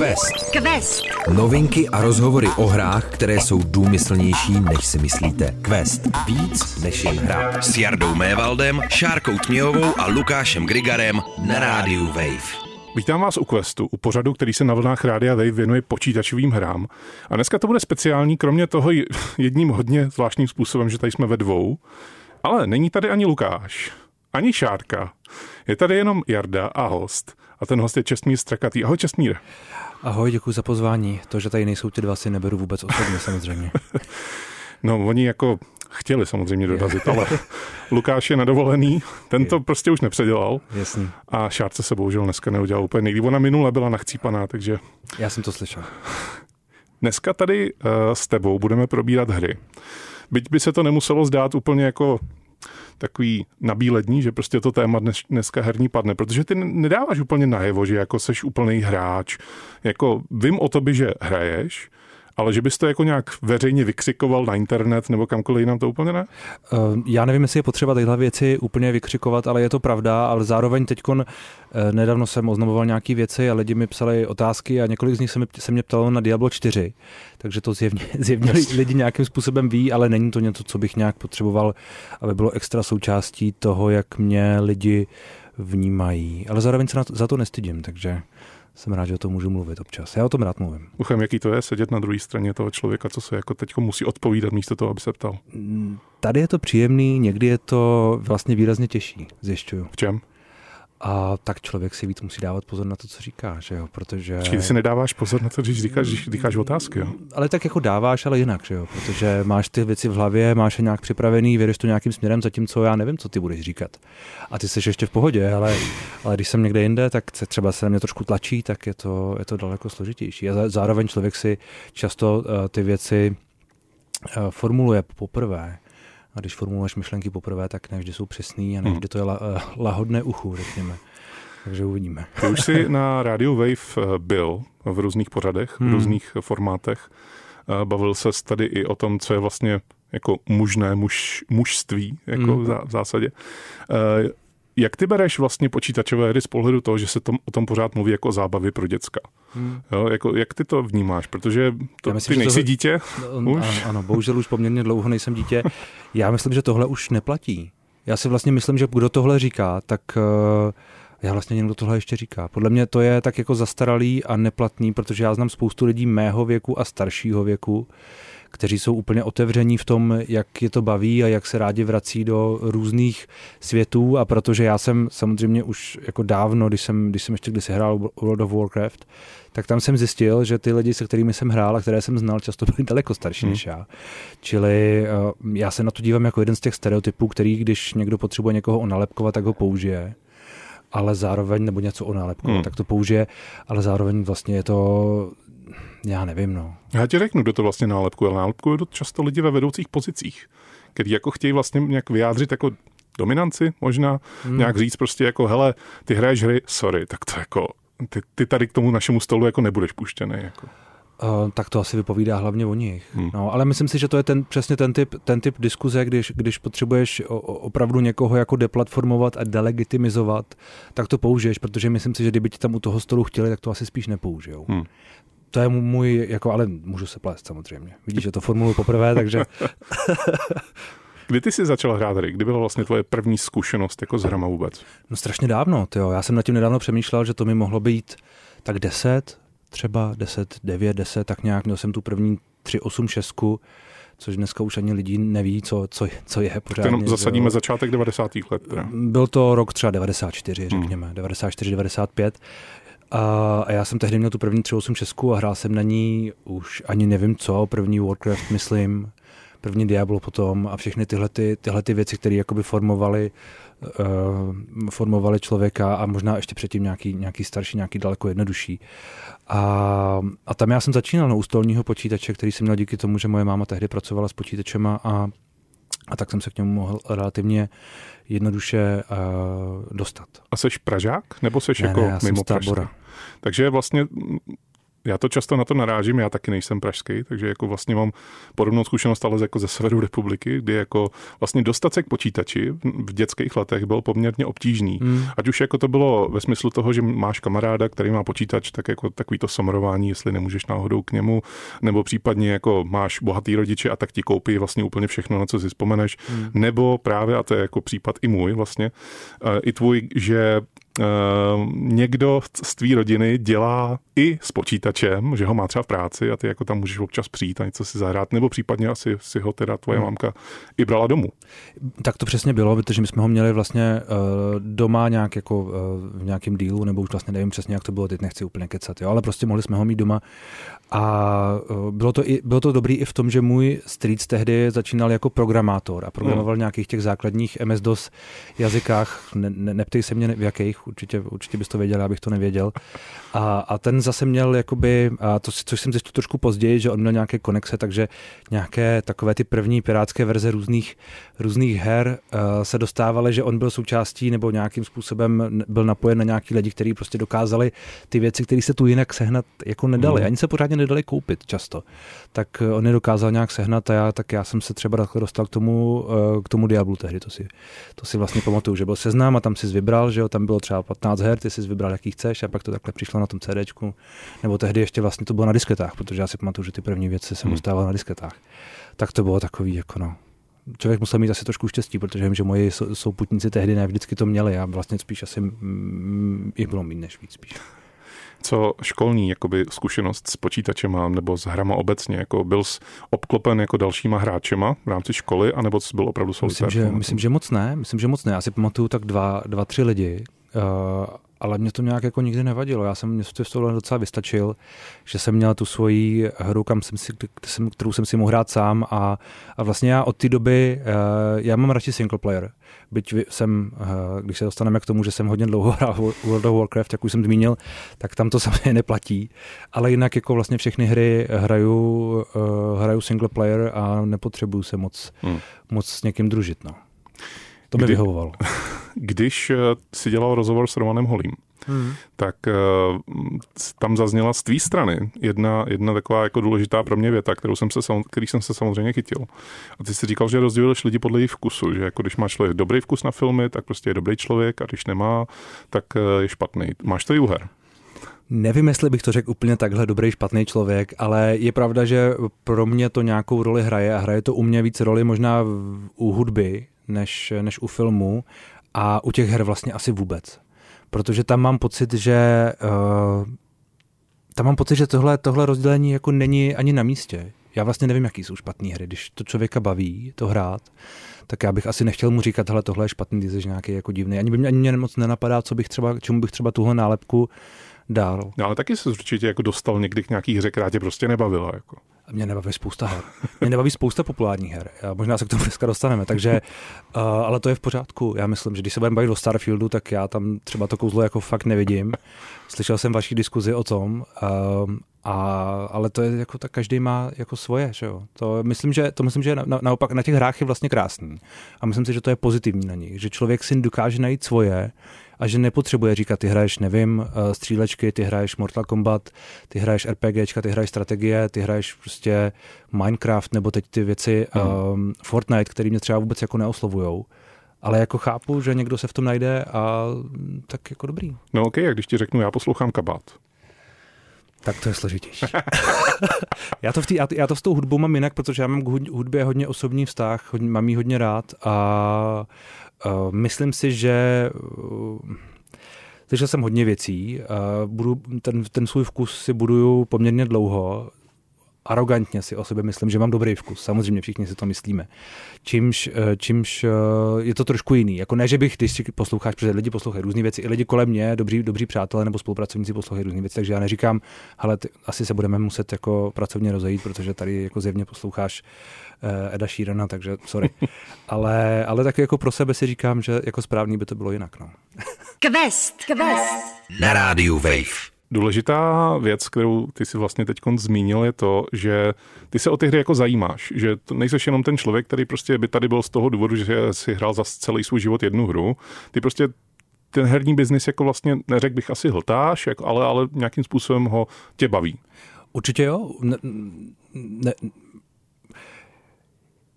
Quest. Novinky a rozhovory o hrách, které jsou důmyslnější, než si myslíte. Quest. Víc než jen hra. S Jardou Měvaldem, Šárkou Tměhovou a Lukášem Grigarem na Rádiu Wave. Vítám vás u Questu, u pořadu, který se na vlnách Rádia Wave věnuje počítačovým hrám. A dneska to bude speciální, kromě toho jedním hodně zvláštním způsobem, že tady jsme ve dvou. Ale není tady ani Lukáš, ani Šárka. Je tady jenom Jarda a host. A ten host je Čestmír Strakatý. Ahoj, Čestmíre. Ahoj, děkuji za pozvání. To, že tady nejsou ty dva, si neberu vůbec osobně, samozřejmě. No, oni jako chtěli samozřejmě dorazit, ale Lukáš je nadovolený, ten to prostě už nepředělal. Jasný. A Šárce se bohužel dneska neudělal úplně nejlíp. Ona minule byla nachcípaná, takže... Já jsem to slyšel. Dneska tady s tebou budeme probírat hry. Byť by se to nemuselo zdát úplně jako takový nabílední, že prostě to téma dneska herní padne, protože ty nedáváš úplně najevo, že jako seš úplný hráč. Jako vím o tobě, že hraješ, ale že bys to jako nějak veřejně vykřikoval na internet nebo kamkoliv jinam, to úplně ne? Já nevím, jestli je potřeba tyhle věci úplně vykřikovat, ale je to pravda, ale zároveň teďkon nedávno jsem oznamoval nějaké věci a lidi mi psali otázky a několik z nich se mě ptalo na Diablo 4, takže to zjevně lidi nějakým způsobem ví, ale není to něco, co bych nějak potřeboval, aby bylo extra součástí toho, jak mě lidi vnímají. Ale zároveň se za to nestydím, takže... Jsem rád, že o tom můžu mluvit občas. Já o tom rád mluvím. Uchem, jaký to je sedět na druhé straně toho člověka, co se jako teďko musí odpovídat místo toho, aby se ptal? Tady je to příjemný, někdy je to vlastně výrazně těžší, zjišťuju. V čem? A tak člověk si víc musí dávat pozor na to, co říká, že jo, protože... Počkej, ty si nedáváš pozor na to, když říkáš otázky, jo? Ale tak jako dáváš, ale jinak, že jo, protože máš ty věci v hlavě, máš je nějak připravený, vědeš to nějakým směrem, zatímco já nevím, co ty budeš říkat. A ty jsi ještě v pohodě, ale když jsem někde jinde, tak se třeba se na mě trošku tlačí, tak je to daleko složitější. A zároveň člověk si často ty věci formuluje poprvé. A když formuluješ myšlenky poprvé, tak nevždy jsou přesný a nevždy to je lahodné uchu, řekněme. Takže uvidíme. Ty už jsi na Radio Wave byl v různých pořadech, v různých formátech. Bavil ses tady i o tom, co je vlastně jako mužné mužství, jako v zásadě. Jak ty bereš vlastně počítačové hry z pohledu toho, že se o tom pořád mluví jako zábavy pro děcka? Jo, jako, jak ty to vnímáš? Protože ty nejsi dítě? Už? Ano, bohužel už poměrně dlouho nejsem dítě. Já myslím, že tohle už neplatí. Já si vlastně myslím, že kdo tohle říká, tak já vlastně někdo tohle ještě říká. Podle mě to je tak jako zastaralý a neplatný, protože já znám spoustu lidí mého věku a staršího věku, kteří jsou úplně otevření v tom, jak je to baví a jak se rádi vrací do různých světů. A protože já jsem samozřejmě už jako dávno, když jsem ještě kdysi hrál World of Warcraft, tak tam jsem zjistil, že ty lidi, se kterými jsem hrál a které jsem znal, často byli daleko starší než já. Čili já se na to dívám jako jeden z těch stereotypů, který, když někdo potřebuje někoho onalepkovat, tak ho použije. Ale zároveň, nebo něco onalepkovat, tak to použije, ale zároveň vlastně je to... Já nevím, no. Já ti řeknu, kdo to vlastně nálepkuje. Nálepkuje to často lidi ve vedoucích pozicích, kteří jako chtějí vlastně nějak vyjádřit jako dominanci možná, nějak říct prostě jako hele, ty hraješ hry, sorry, tak to jako, ty tady k tomu našemu stolu jako nebudeš puštěný, jako. Tak to asi vypovídá hlavně o nich. No, ale myslím si, že to je přesně ten typ diskuze, když potřebuješ opravdu někoho jako deplatformovat a delegitimizovat, tak to použiješ, protože myslím si, že kdyby ti tam u toho stolu chtěli, tak to asi spíš nepoužijou. To je můj, jako, ale můžu se plést samozřejmě. Vidíš, že to formuluji poprvé, takže... Kdy ty jsi začal hrát hry? Kdy byla vlastně tvoje první zkušenost jako s hrama vůbec? No strašně dávno, tyjo. Já jsem nad tím nedávno přemýšlel, že to mi mohlo být tak 10, tak nějak. Měl jsem tu první 386, což dneska už ani lidi neví, co je pořádně. Ten zasadíme začátek 90. let. Teda. Byl to rok třeba 94, řekněme. 94, 95. A já jsem tehdy měl tu první 386 a hrál jsem na ní už ani nevím co, první Warcraft, myslím, první Diablo potom a všechny tyhle ty věci, které jakoby formovaly člověka a možná ještě předtím nějaký starší, nějaký daleko jednodušší. A tam já jsem začínal u stolního počítače, který jsem měl díky tomu, že moje máma tehdy pracovala s počítačema a tak jsem se k němu mohl relativně jednoduše dostat. A seš Pražák? Nebo seš ne, jako mimo Pražský? Takže vlastně já to často na to narážím, já taky nejsem pražský, takže jako vlastně mám podobnou zkušenost, ale jako ze severu republiky, kdy jako vlastně dostat se k počítači v dětských letech byl poměrně obtížný. Ať už jako to bylo ve smyslu toho, že máš kamaráda, který má počítač, tak jako takový to samrování, jestli nemůžeš náhodou k němu, nebo případně jako máš bohatý rodiče a tak ti koupí vlastně úplně všechno, na co si vzpomeneš, nebo právě, a to je jako případ i můj vlastně, i tvůj, že někdo z tvý rodiny dělá i s počítačem, že ho má třeba v práci a ty jako tam můžeš občas přijít a něco si zahrát, nebo případně asi si ho teda tvoje mamka i brala domů. Tak to přesně bylo, protože my jsme ho měli vlastně doma nějak jako v nějakém dílu, nebo už vlastně nevím přesně, jak to bylo, teď nechci úplně kecat, jo, ale prostě mohli jsme ho mít doma a bylo to dobrý i v tom, že můj strýc tehdy začínal jako programátor a programoval nějakých těch základních MS-DOS jazykách, neptej se mě v jakých, určitě bys to věděl, já bych to nevěděl. A ten zase měl jakoby, což jsem zjistil trošku později, že on měl nějaké konexe, takže nějaké takové ty první pirátské verze různých her se dostávaly, že on byl součástí nebo nějakým způsobem byl napojen na nějaký lidi, kteří prostě dokázali ty věci, které se tu jinak sehnat jako nedali. Ani se pořádně nedali koupit často. Tak on je dokázal nějak sehnat a já jsem se třeba dostal k tomu Diablu tehdy, to si vlastně pamatuju, že byl seznam a tam si vybral, že jo, tam bylo třeba 15 her, ty si vybral, jaký chceš, a pak to takhle přišlo na tom CDčku, nebo tehdy ještě vlastně to bylo na disketách, protože já si pamatuju, že ty první věci jsem dostával na disketách. Tak to bylo takový jako člověk musel mít asi trošku štěstí, protože vím, že moji souputníci tehdy ne vždycky to měli a vlastně spíš asi jich bylo méně než víc spíš. Co školní jakoby zkušenost s počítačem nebo s hrama obecně, jako byl jsi obklopen jako dalšíma hráčema v rámci školy, anebo byl opravdu solitár? Myslím, že moc ne. Já si pamatuju tak dva, tři lidi, ale mě to nějak jako nikdy nevadilo. Mě v tohle docela vystačil, že jsem měl tu svoji hru, kterou jsem si mohl hrát sám a vlastně já od té doby, já mám radši single player. Byť jsem, když se dostaneme k tomu, že jsem hodně dlouho hrál World of Warcraft, jak už jsem zmínil, tak tam to samozřejmě neplatí. Ale jinak jako vlastně všechny hry hraju single player a nepotřebuju se moc s někým družit. No. To mi vyhovovalo. Když si dělal rozhovor s Romanem Holím, tak tam zazněla z tvý strany jedna taková jako důležitá pro mě věta, který jsem se samozřejmě chytil. A ty jsi říkal, že rozděluješ lidi podle jejich vkusu, že jako když má člověk dobrý vkus na filmy, tak prostě je dobrý člověk, a když nemá, tak je špatný. Máš to i u her? Nevím, jestli bych to řekl úplně takhle, dobrý, špatný člověk, ale je pravda, že pro mě to nějakou roli hraje a hraje to u mě víc roli možná u hudby než u filmu. A u těch her vlastně asi vůbec. Protože tam mám pocit, že tohle rozdělení jako není ani na místě. Já vlastně nevím, jaký jsou špatný hry. Když to člověka baví to hrát, tak já bych asi nechtěl mu říkat, hele, tohle je špatný, ty jsi nějaký jako divný. Ani mě moc nenapadá, čemu bych třeba tuhle nálepku dál. No, ale taky jsi určitě jako dostal někdy k nějaký hře, která tě prostě nebavila. Jako. Mě nebaví spousta her. Mě nebaví spousta populárních her. Možná se k tomu dneska dostaneme, takže, ale to je v pořádku. Já myslím, že když se budeme bavit o Starfieldu, tak já tam třeba to kouzlo jako fakt nevidím. Slyšel jsem vaši diskuzi o tom, ale to je jako tak, každý má jako svoje, že jo. To myslím, že naopak na těch hrách je vlastně krásný. A myslím si, že to je pozitivní na nich, že člověk si dokáže najít svoje a že nepotřebuje říkat, ty hraješ, nevím, střílečky, ty hraješ Mortal Kombat, ty hraješ RPGčka, ty hraješ strategie, ty hraješ prostě Minecraft, nebo teď ty věci Fortnite, který mě třeba vůbec jako neoslovujou. Ale jako chápu, že někdo se v tom najde a tak jako dobrý. No okej, a když ti řeknu, já poslouchám Kabát. Tak to je složitější. já to s tou hudbou mám jinak, protože já mám k hudbě hodně osobní vztah, mám ji hodně rád a myslím si, že slyšel jsem hodně věcí, ten svůj vkus si buduju poměrně dlouho, arogantně si o sobě myslím, že mám dobrý vkus, samozřejmě všichni si to myslíme. Čímž je to trošku jiný. Jako ne, že bych, když si posloucháš, protože lidi poslouchají různé věci, i lidi kolem mě, dobří přátelé nebo spolupracovníci poslouchají různé věci, takže já neříkám, hele, asi se budeme muset jako pracovně rozejít, protože tady jako zjevně posloucháš Eda Sheerana, takže sorry. Ale taky jako pro sebe si říkám, že jako správný by to bylo jinak, no. Quest. Na rádiu Wave. Důležitá věc, kterou ty si vlastně teď zmínil, je to, že ty se o ty hry jako zajímáš, že nejseš jenom ten člověk, který prostě by tady byl z toho důvodu, že si hrál za celý svůj život jednu hru. Ty prostě ten herní biznis jako vlastně, neřekl bych asi hltáš, jako, ale nějakým způsobem ho tě baví. Určitě jo. Ne.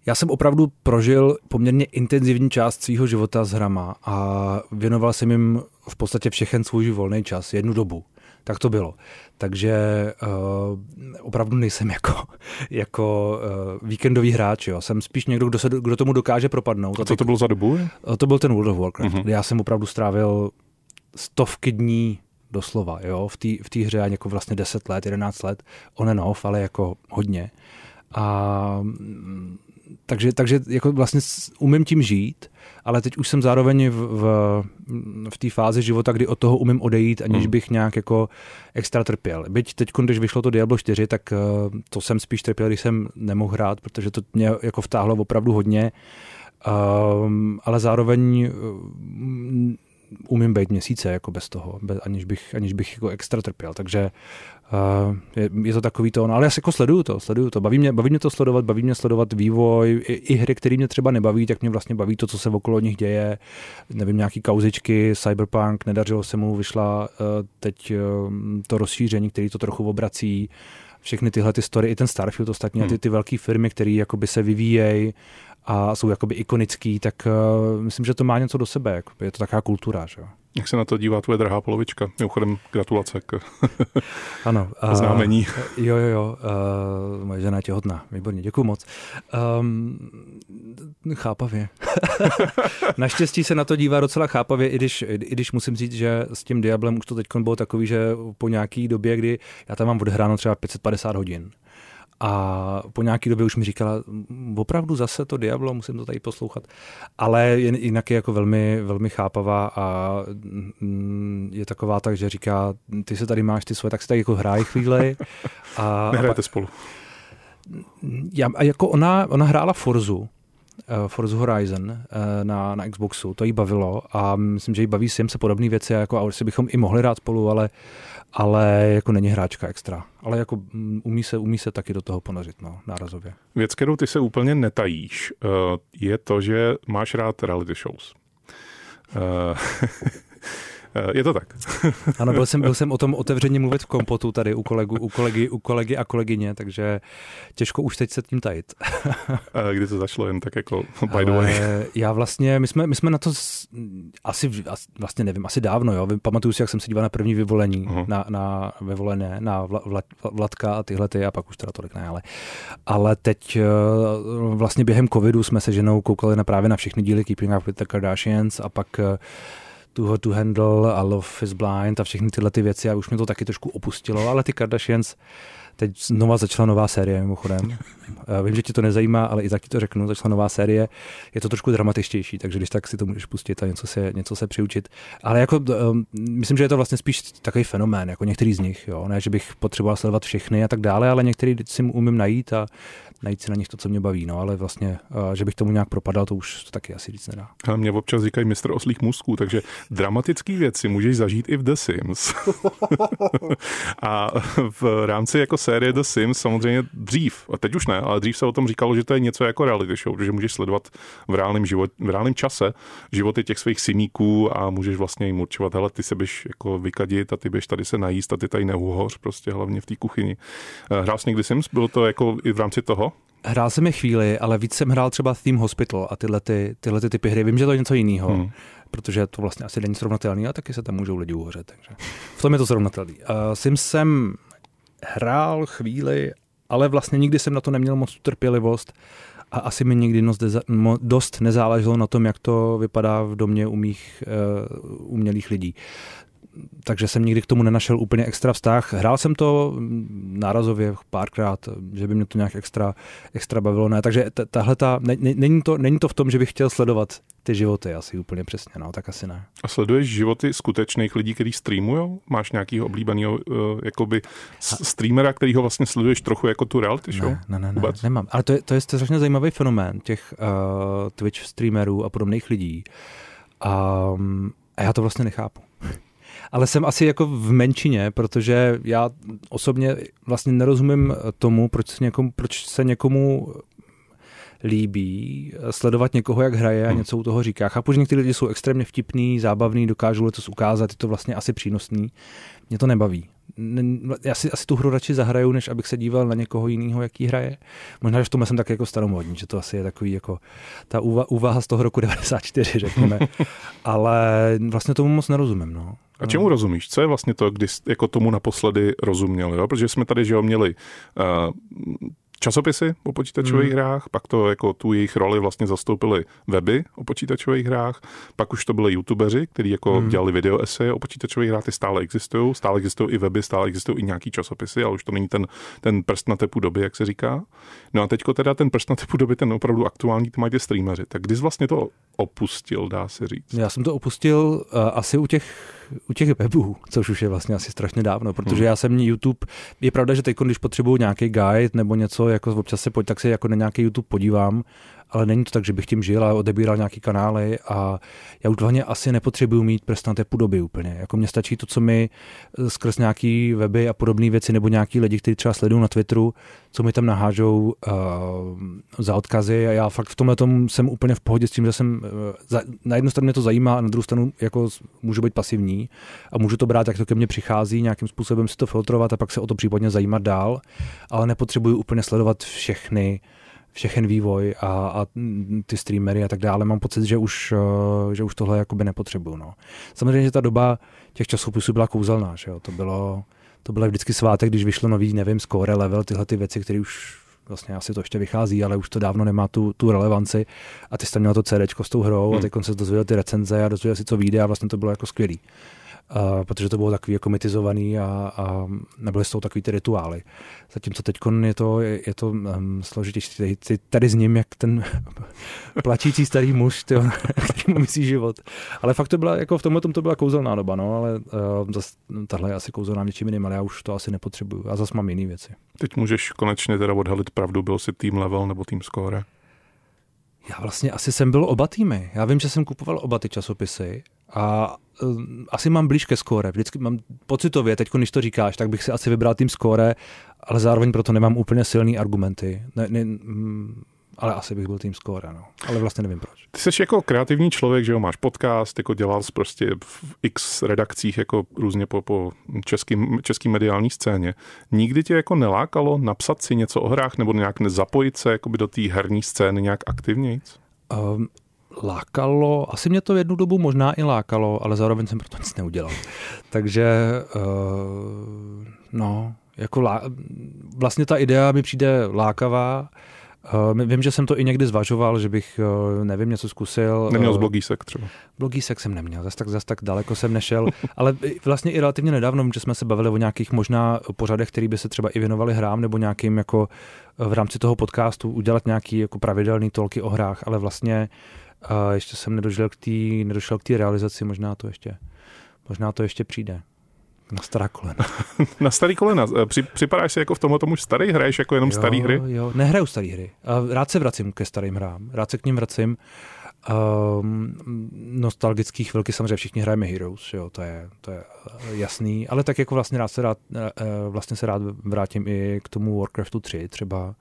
Já jsem opravdu prožil poměrně intenzivní část svého života s hrama a věnoval jsem jim v podstatě všechen svůj volný čas, jednu dobu. Tak to bylo. Takže opravdu nejsem jako víkendový hráč. Jo. Jsem spíš někdo, kdo tomu dokáže propadnout. A co to bylo za dobu? To byl ten World of Warcraft, kde já jsem opravdu strávil stovky dní doslova. Jo. V té hře jako vlastně 10 let, 11 let, on and off, ale jako hodně. A takže jako vlastně umím tím žít, ale teď už jsem zároveň v té fázi života, kdy od toho umím odejít, aniž bych nějak jako extra trpěl. Byť teď, když vyšlo to Diablo 4, tak to jsem spíš trpěl, když jsem nemohl hrát, protože to mě jako vtáhlo opravdu hodně, ale zároveň umím být měsíce jako bez toho, aniž bych jako extra trpěl, takže je to takový to, no, ale já se jako sleduju to, baví mě to sledovat, baví mě sledovat vývoj, i hry, které mě třeba nebaví, tak mě vlastně baví to, co se okolo nich děje, nevím, nějaký kauzičky, Cyberpunk, nedařilo se mu, vyšla teď to rozšíření, který to trochu obrací, všechny tyhle ty story, i ten Starfield ostatně, ty velké firmy, které jakoby se vyvíjejí a jsou jakoby ikonický, tak myslím, že to má něco do sebe. Jakoby. Je to taková kultura. Že? Jak se na to dívá tvoje drahá polovička? Mimochodem, gratulace k oznámení. Jo. Moje žena je těhotná. Výborně, děkuju moc. Chápavě. Naštěstí se na to dívá docela chápavě, i když musím říct, že s tím Diablem už to teď bylo takový, že po nějaký době, kdy já tam mám odhráno třeba 550 hodin, a po nějaký době už mi říkala, opravdu zase to Diablo, musím to tady poslouchat. Ale jinak je jako velmi, velmi chápavá a je taková tak, že říká, ty se tady máš ty svoje, tak se tady jako hráj chvíli. Nehrajete spolu. A jako ona hrála Forza Horizon na Xboxu, to jí bavilo a myslím, že jí baví Sims a podobné věci jako, a určitě bychom i mohli hrát spolu, ale jako není hráčka extra. Ale jako umí se taky do toho ponořit, no, nárazově. Věc, kterou ty se úplně netajíš, je to, že máš rád reality shows. Je to tak. Ano, byl jsem o tom otevřeně mluvit v kompotu tady u kolegy a kolegyně, takže těžko už teď se tím tajit. Kdy to zašlo, jen tak jako by the way. Já vlastně, my jsme na to asi nevím, asi dávno, jo. Pamatuju si, jak jsem se díval na první vyvolení, na vyvolené, na Vladka a tyhle ty, a pak už teda tolik ne, ale teď vlastně během covidu jsme se ženou koukali právě na všechny díly Keeping up with the Kardashians a pak Toho to Handle a Love is Blind a všechny tyhle ty věci a už mě to taky trošku opustilo, ale ty Kardashians, teď znova začala nová série mimochodem. Vím, že ti to nezajímá, ale i tak ti to řeknu, začala nová série, je to trošku dramatičtější, takže když tak si to můžeš pustit a něco se přiučit. Ale jako myslím, že je to vlastně spíš takový fenomén, jako některý z nich, jo, ne, že bych potřeboval sledovat všechny a tak dále, ale některý si umím najít a najít si na nich to, co mě baví, no, ale vlastně, že bych tomu nějak propadal, to už to taky asi říct nedá. A mě občas říkají mistr oslých můstků, takže dramatické věci můžeš zažít i v The Sims. A v rámci jako série The Sims samozřejmě dřív, a teď už ne, ale dřív se o tom říkalo, že to je něco jako reality show, protože můžeš sledovat v reálném čase životy těch svých simíků a můžeš vlastně jim určovat, hele, ty se běž jako vykadit a ty běž tady se najíst a ty tady neuhoř, prostě hlavně v té kuchyni. Hrál jsi někdy Sims? Bylo to jako i v rámci toho? Hrál jsem je chvíli, ale víc jsem hrál třeba Theme Hospital a tyhle ty typy hry. Vím, že to je něco jiného, protože to vlastně asi není srovnatelný, a taky se tam můžou lidi uhořet. Takže v tom je to srovnatelný. Sims jsem hrál chvíli, ale vlastně nikdy jsem na to neměl moc trpělivost a asi mi nikdy dost nezáleželo na tom, jak to vypadá v domě u mých umělých lidí. Takže jsem nikdy k tomu nenašel úplně extra vztah. Hrál jsem to nárazově párkrát, že by mě to nějak extra bavilo. Ne, takže není to v tom, že bych chtěl sledovat ty životy asi úplně přesně, no, tak asi ne. A sleduješ životy skutečných lidí, kteří streamujou? Máš nějakýho oblíbeného jakoby streamera, kterýho vlastně sleduješ trochu jako tu reality show? Ne, nemám. Ale to je strašně zajímavý fenomén těch Twitch streamerů a podobných lidí. A já to vlastně nechápu. Ale jsem asi jako v menšině, protože já osobně vlastně nerozumím tomu, proč se někomu líbí sledovat někoho, jak hraje a něco u toho říká. Chápu, že některý lidi jsou extrémně vtipný, zábavný, dokážou letos ukázat, je to vlastně asi přínosný. Mě to nebaví. Já si asi tu hru radši zahraju, než abych se díval na někoho jiného, jaký hraje. Možná, že v tomhle jsem tak jako staromódní, že to asi je takový jako ta úvaha z toho roku 94, řekněme. Ale vlastně tomu moc nerozumím, no. A čemu rozumíš? Co je vlastně to, když jako tomu naposledy rozuměli? Jo? Protože jsme tady, že jo, měli časopisy o počítačových hrách, pak to jako tu jejich roli vlastně zastoupily weby o počítačových hrách, pak už to byli youtubeři, kteří jako dělali video eseje o počítačových hrách, ty stále existují i weby, stále existují i nějaký časopisy, ale už to není ten prst na tepu doby, jak se říká. No a teďko teda ten prst na tepu doby, ten opravdu aktuální, ty mají ty streameři. Tak když vlastně to opustil, dá se říct? Já jsem to opustil asi u těch webů, což už je vlastně asi strašně dávno, protože já jsem YouTube, je pravda, že teď, když potřebuju nějaký guide nebo něco, jako občas se pojď, tak se jako na nějaký YouTube podívám, ale není to tak, že bych tím žil a odebíral nějaký kanály a já už hlavně asi nepotřebuju mít prst na tepu doby úplně. Jako mně stačí to, co mi skrz nějaký weby a podobné věci nebo nějaký lidi, kteří třeba sledují na Twitteru, co mi tam nahážou za odkazy a já fakt v tomhle tomu jsem úplně v pohodě s tím, že jsem na jednu stranu mě to zajímá a na druhou stranu jako můžu být pasivní a můžu to brát, jak to ke mně přichází, nějakým způsobem si to filtrovat a pak se o to případně zajímat dál, ale nepotřebuju úplně sledovat všechen vývoj a ty streamery a tak dále. Mám pocit, že už tohle jakoby nepotřebuju. No. Samozřejmě, že ta doba těch časopisů byla kouzelná. Že jo? To bylo vždycky svátek, když vyšlo nový, nevím, score, level, tyhle ty věci, které už vlastně asi to ještě vychází, ale už to dávno nemá tu relevanci. A ty jsi tam měl to CDčko s tou hrou a teď se dozvěděl ty recenze a dozvěděl si, co vyjde a vlastně to bylo jako skvělý. Protože to bylo takový jako mitizovaný a nebyly z toho takový ty rituály. Zatímco teď je to složitější. Tady s ním, jak ten plačící starý muž, který mu myslí život. Ale fakt to byla, jako v tomhle to byla kouzelná doba, no, ale zase tahle je asi kouzelná něčím jiným, ale já už to asi nepotřebuju. A zase mám jiný věci. Teď můžeš konečně teda odhalit pravdu, byl si team level nebo team score? Já vlastně asi jsem byl oba týmy. Já vím, že jsem kupoval oba ty časopisy a asi mám blíž ke skóre. Vždycky mám pocitově, teď když to říkáš, tak bych si asi vybral tým skóre, ale zároveň proto nemám úplně silný argumenty. Ale asi bych byl tým skóre, no. Ale vlastně nevím proč. Ty jsi jako kreativní člověk, že jo, máš podcast, jako dělal jsi prostě v x redakcích jako různě po český mediální scéně. Nikdy tě jako nelákalo napsat si něco o hrách nebo nějak nezapojit se jakoby do té herní scény nějak aktivnějc? Lákalo, asi mě to jednu dobu možná i lákalo, ale zároveň jsem proto nic neudělal. Takže vlastně ta idea mi přijde lákavá. Vím, že jsem to i někdy zvažoval, že bych, nevím, něco zkusil. Neměl z blogísek třeba? Blogísek jsem neměl, zas tak daleko jsem nešel, ale vlastně i relativně nedávno, že jsme se bavili o nějakých možná pořadech, který by se třeba i věnovali hrám, nebo nějakým jako v rámci toho podcastu udělat nějaký jako pravidelný tolky o hrách, ale vlastně ještě jsem nedošel k té realizaci, možná to ještě přijde. Na stará kolena. Na starý kolena. Připadáš si jako v tomhle tomu starý? Hraješ jako jenom starý hry? Jo, nehraju starý hry. Rád se vracím ke starým hrám. Rád se k ním vracím. Nostalgický chvilky samozřejmě všichni hrajeme Heroes, jo, to je jasný. Ale tak jako vlastně rád se vrátím i k tomu Warcraftu 3 třeba.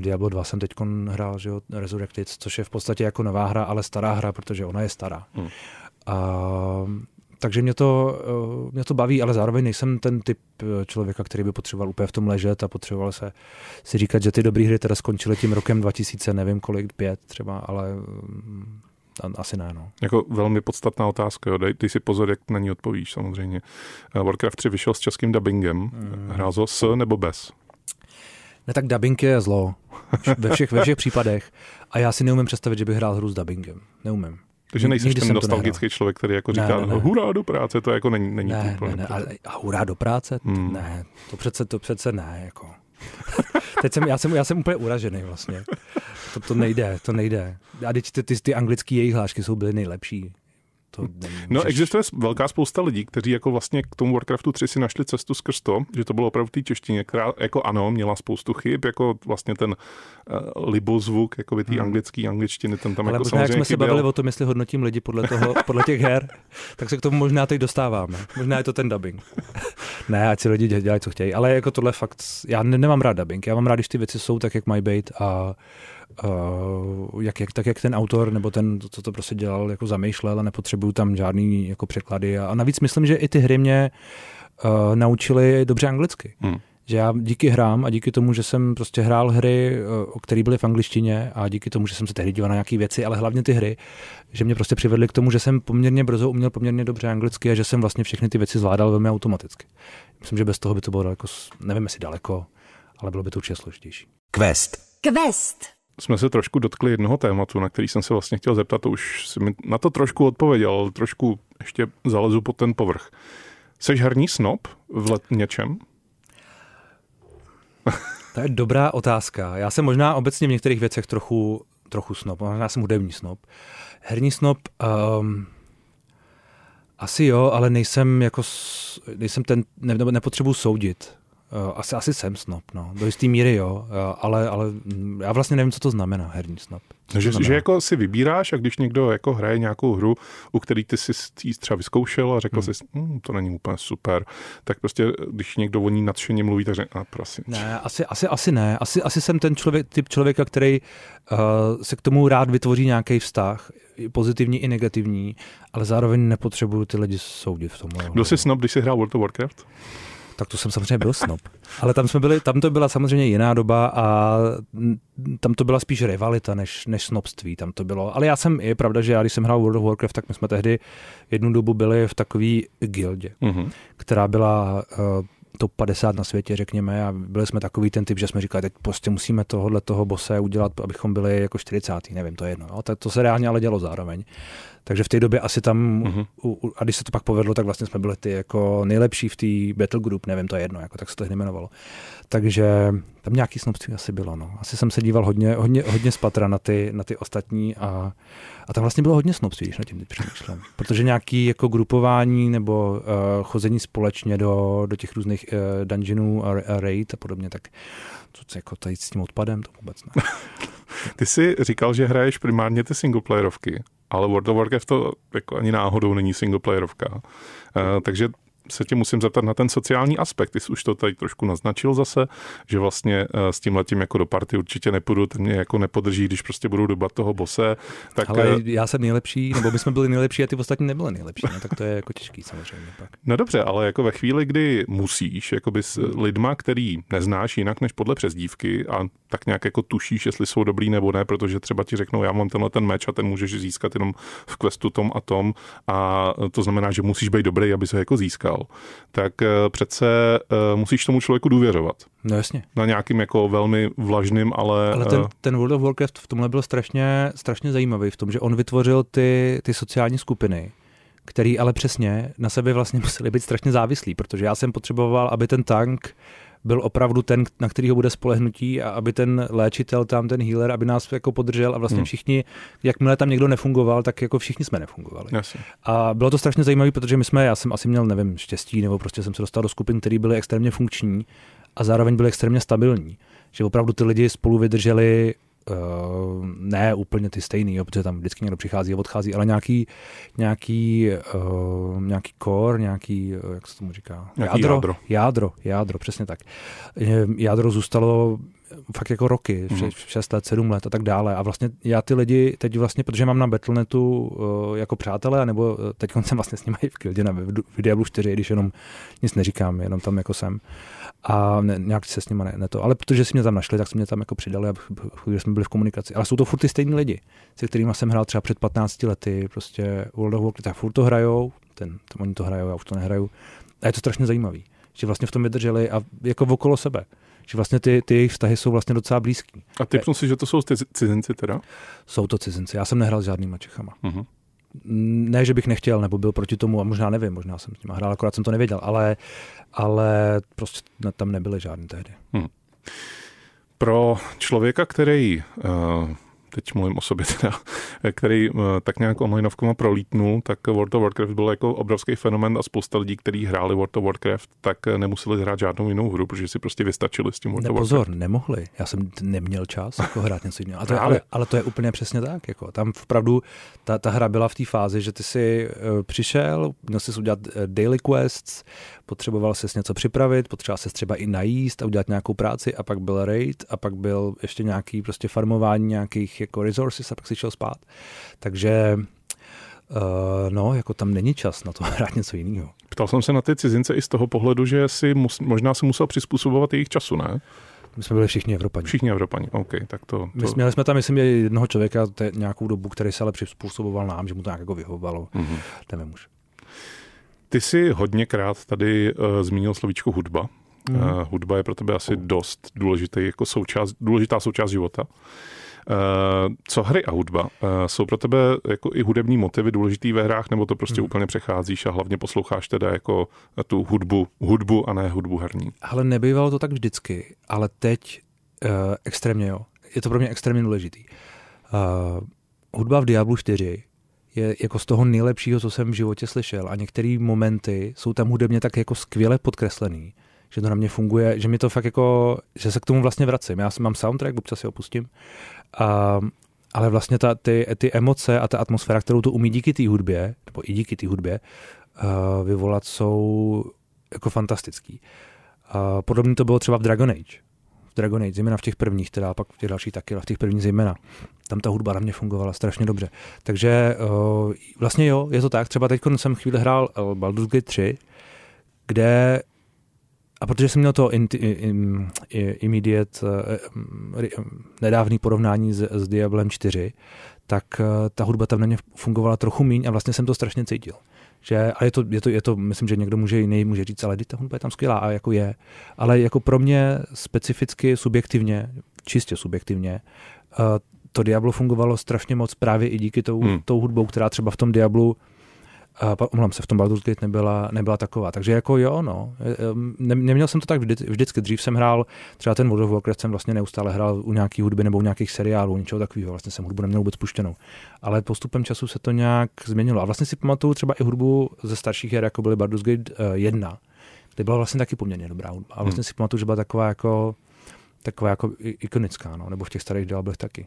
Diablo 2 jsem teď hrál, že jo, Resurrected, což je v podstatě jako nová hra, ale stará hra, protože ona je stará. Takže mě to baví, ale zároveň nejsem ten typ člověka, který by potřeboval úplně v tom ležet a potřeboval se si říkat, že ty dobré hry teda skončily tím rokem 2000, nevím kolik, 5 třeba, ale asi ne, no. Jako velmi podstatná otázka, jo. Dej si pozor, jak na ní odpovíš samozřejmě. Warcraft 3 vyšel s českým dubbingem. Hrál ho s nebo bez? Ne, tak dubbing je zlo. Ve všech případech. A já si neumím představit, že bych hrál hru s dubbingem. Neumím. Takže nejsi ten nostalgický člověk, který jako říká ne. Hurá do práce, to jako není úplně. Ne. A hurá do práce? Ne, to přece ne, jako. Teď já jsem úplně uražený vlastně. To nejde. A teď ty anglický jejich hlášky jsou byly nejlepší. Existuje velká spousta lidí, kteří jako vlastně k tomu Warcraftu 3 si našli cestu skrz to, že to bylo opravdu v té češtině, která jako ano, měla spoustu chyb, jako vlastně ten libozvuk, jako by té angličtiny, ten tam ale jako samozřejmě chyběl. Ale jak jsme se bavili o tom, jestli hodnotím lidi podle těch her, tak se k tomu možná teď dostáváme. Možná je to ten dubbing. Ne, ať si lidi dělají, co chtějí, ale jako tohle fakt, já nemám rád dubbing, já mám rád, když ty věci jsou tak, jak mají být a tak jak ten autor nebo ten, co to prostě dělal, jako zamýšlel, a nepotřebuju tam žádný jako překlady. A navíc myslím, že i ty hry mě naučily dobře anglicky. Hmm. Že já díky hrám a díky tomu, že jsem prostě hrál hry, které byly v angličtině, a díky tomu, že jsem se tehdy díval na nějaké věci, ale hlavně ty hry, že mě prostě přivedly k tomu, že jsem poměrně brzo uměl poměrně dobře anglicky a že jsem vlastně všechny ty věci zvládal velmi automaticky. Myslím, že bez toho by to bylo daleko, nevím jestli daleko, ale bylo by to určitě složitější. Quest. Jsme se trošku dotkli jednoho tématu, na který jsem se vlastně chtěl zeptat, to už jsi mi na to trošku odpověděl, ale trošku ještě zalezu pod ten povrch. Seš herní snob v něčem? To je dobrá otázka. Já jsem možná obecně v některých věcech trochu snob. Možná jsem hudební snob. Herní snob asi jo, ale nejsem ten, nepotřebuji soudit. Asi jsem snob, no. Do jistý míry jo, ale já vlastně nevím, co to znamená herní snob. Že jako si vybíráš, a když někdo jako hraje nějakou hru, u který ty si třeba vyzkoušel a řekl si, to není úplně super, tak prostě když někdo o ní nadšeně mluví, tak řekne, prosím. Ne, asi ne. Asi jsem ten typ člověka, který se k tomu rád vytvoří nějaký vztah, pozitivní i negativní, ale zároveň nepotřebuju ty lidi soudit v tom. Byl jsi snob, když jsi hrál World of Warcraft? Tak to jsem samozřejmě byl snob. Ale tam to byla samozřejmě jiná doba a tam to byla spíš rivalita než snobství. Tam to bylo. Ale je pravda, že když jsem hrál World of Warcraft, tak my jsme tehdy jednu dobu byli v takové gildě, která byla top 50 na světě, řekněme, a byli jsme takový ten typ, že jsme říkali, teď prostě musíme tohohle toho bose udělat, abychom byli jako 40. Nevím, to je jedno. No, tak to se reálně ale dělo zároveň. Takže v té době asi tam, a když se to pak povedlo, tak vlastně jsme byli ty jako nejlepší v té battle group, nevím, to je jedno, jako tak se to jmenovalo. Takže tam nějaký snobství asi bylo, no. Asi jsem se díval hodně spatra na ty ostatní a tam vlastně bylo hodně snobství, když na tím teď přemýšlím. Protože nějaký jako grupování nebo chození společně do těch různých dungeonů a raid a podobně, tak co jako tady s tím odpadem, to vůbec ne. Ty jsi říkal, že hraješ primárně ty singleplayerovky, ale World of Warcraft to jako ani náhodou není singleplayerovka. Takže se tě musím zeptat na ten sociální aspekt. Ty jsi už to tady trošku naznačil zase, že vlastně s tímhletím jako do party určitě nepůjdu, ten mě jako nepodrží, když prostě budu dobat toho bose. Tak... Ale já jsem nejlepší, nebo my jsme byli nejlepší a ty ostatní nebyly nejlepší, no, tak to je jako těžký samozřejmě pak. No dobře, ale jako ve chvíli, kdy musíš jakoby s lidma, který neznáš jinak než podle přezdívky a tak nějak jako tušíš, jestli jsou dobrý nebo ne, protože třeba ti řeknou, já mám tenhle ten meč a ten můžeš získat jenom v questu tom, a to znamená, že musíš být dobrý, aby se jako získal. Tak přece musíš tomu člověku důvěřovat. No jasně. Na nějakým jako velmi vlažným, ale... Ale ten World of Warcraft v tomhle byl strašně zajímavý v tom, že on vytvořil ty sociální skupiny, který ale přesně na sebe vlastně museli být strašně závislí, protože já jsem potřeboval, aby ten tank byl opravdu ten, na kterýho bude spolehnutí, a aby ten léčitel tam, ten healer, aby nás jako podržel, a vlastně všichni, jakmile tam někdo nefungoval, tak jako všichni jsme nefungovali. Jasně. A bylo to strašně zajímavé, protože já jsem asi měl, nevím, štěstí, nebo prostě jsem se dostal do skupin, které byly extrémně funkční a zároveň byly extrémně stabilní. Že opravdu ty lidi spolu vydrželi ne úplně ty stejný, jo, protože tam vždycky někdo přichází a odchází, ale nějaký core, nějaký, jak se tomu říká? Jádro, přesně tak. Jádro zůstalo fakt jako roky, 6 let, 7 let a tak dále. A vlastně já ty lidi teď vlastně, protože mám na Battle.netu jako přátelé, nebo teď jsem vlastně s nimi i v guildě na Diablu 4, když jenom nic neříkám, jenom tam jako jsem. A nějak se s nimi ne to. Ale protože si mě tam našli, tak si mě tam jako přidali, a když jsme byli v komunikaci. Ale jsou to furt ty stejný lidi, se kterými jsem hrál třeba před 15 lety, prostě World of Warcraft, furt to hrajou, oni to hrajou, já už to nehraju. A je to strašně zajímavý, že vlastně v tom vydrželi a jako okolo sebe. Že vlastně ty jejich vztahy jsou vlastně docela blízký. A typnu si, že to jsou cizinci teda? Jsou to cizinci. Já jsem nehrál s žádnýma Čechama. Uh-huh. Ne, že bych nechtěl, nebo byl proti tomu, a možná nevím, možná jsem s nima hrál, akorát jsem to nevěděl, ale prostě tam nebyly žádný tehdy. Pro člověka, který teď mluvím o sobě teda, který tak nějak onlineovkama prolítnul, tak World of Warcraft byl jako obrovský fenomén a spousta lidí, kteří hráli World of Warcraft, tak nemuseli hrát žádnou jinou hru, protože si prostě vystačili s tím World of Warcraft. Pozor, nemohli. Já jsem neměl čas jako hrát něco jiného. Ale to je úplně přesně tak. Jako. Tam opravdu ta hra byla v té fázi, že ty si přišel, měl jsi udělat daily quests, potřeboval jsi něco připravit, potřeboval jsi třeba i najíst a udělat nějakou práci a pak byl raid a pak byl ještě nějaký prostě farmování nějakých jako resources a pak si šel spát. Takže jako tam není čas na to hrát něco jiného. Ptal jsem se na ty cizince i z toho pohledu, že si možná si musel přizpůsobovat jejich času, ne? My jsme byli všichni Evropani. Všichni Evropani, OK. Tak měli jsme tam, myslím, jednoho člověka nějakou dobu, který se ale přizpůsoboval nám, že mu to nějak jako vyhovovalo. Mm-hmm. Ten je muž. Ty jsi hodněkrát tady zmínil slovíčko hudba. Mm. Hudba je pro tebe asi dost důležitý, jako důležitá součást života. Co hry a hudba? Jsou pro tebe jako i hudební motivy důležitý ve hrách, nebo to prostě úplně přecházíš a hlavně posloucháš teda jako tu hudbu a ne hudbu herní? Ale nebývalo to tak vždycky, ale teď extrémně jo. Je to pro mě extrémně důležitý. Hudba v Diablu 4 je jako z toho nejlepšího, co jsem v životě slyšel a některé momenty jsou tam hudebně tak jako skvěle podkreslený, že to na mě funguje, že mi to fakt jako, že se k tomu vlastně vracím. Já mám soundtrack, občas si opustím, ale vlastně ty emoce a ta atmosféra, kterou to umí díky té hudbě, nebo i díky té hudbě, vyvolat, jsou jako fantastický. Podobně to bylo třeba v Dragon Age. Zejména v těch prvních, teda pak v těch dalších taky, ale v těch prvních zejména. Tam ta hudba na mě fungovala strašně dobře. Takže vlastně jo, je to tak. Třeba teď jsem chvíli hrál Baldur's Gate 3, kde a protože jsem měl to immediate, nedávný porovnání s Diablem 4, tak ta hudba tam na mě fungovala trochu míň a vlastně jsem to strašně cítil. Že, ale je to, myslím, že někdo může jiný může říct, ale ta hudba je tam skvělá a jako je. Ale jako pro mě specificky, subjektivně, čistě subjektivně, to Diablo fungovalo strašně moc právě i díky tou hudbou, která třeba v tom Diablu v tom Baldur's Gate nebyla taková. Takže jako jo, no. Neměl jsem to tak vždycky. Dřív jsem hrál, třeba ten World of Warcraft jsem vlastně neustále hrál u nějaký hudby nebo u nějakých seriálů, něčeho takového. Vlastně jsem hudbu neměl vůbec puštěnou. Ale postupem času se to nějak změnilo. A vlastně si pamatuju třeba i hudbu ze starších her, jako byly Baldur's Gate 1, kde byla vlastně taky poměrně dobrá hudba. A vlastně si pamatuju, že byla taková jako ikonická, no. Nebo v těch starých Diablech taky.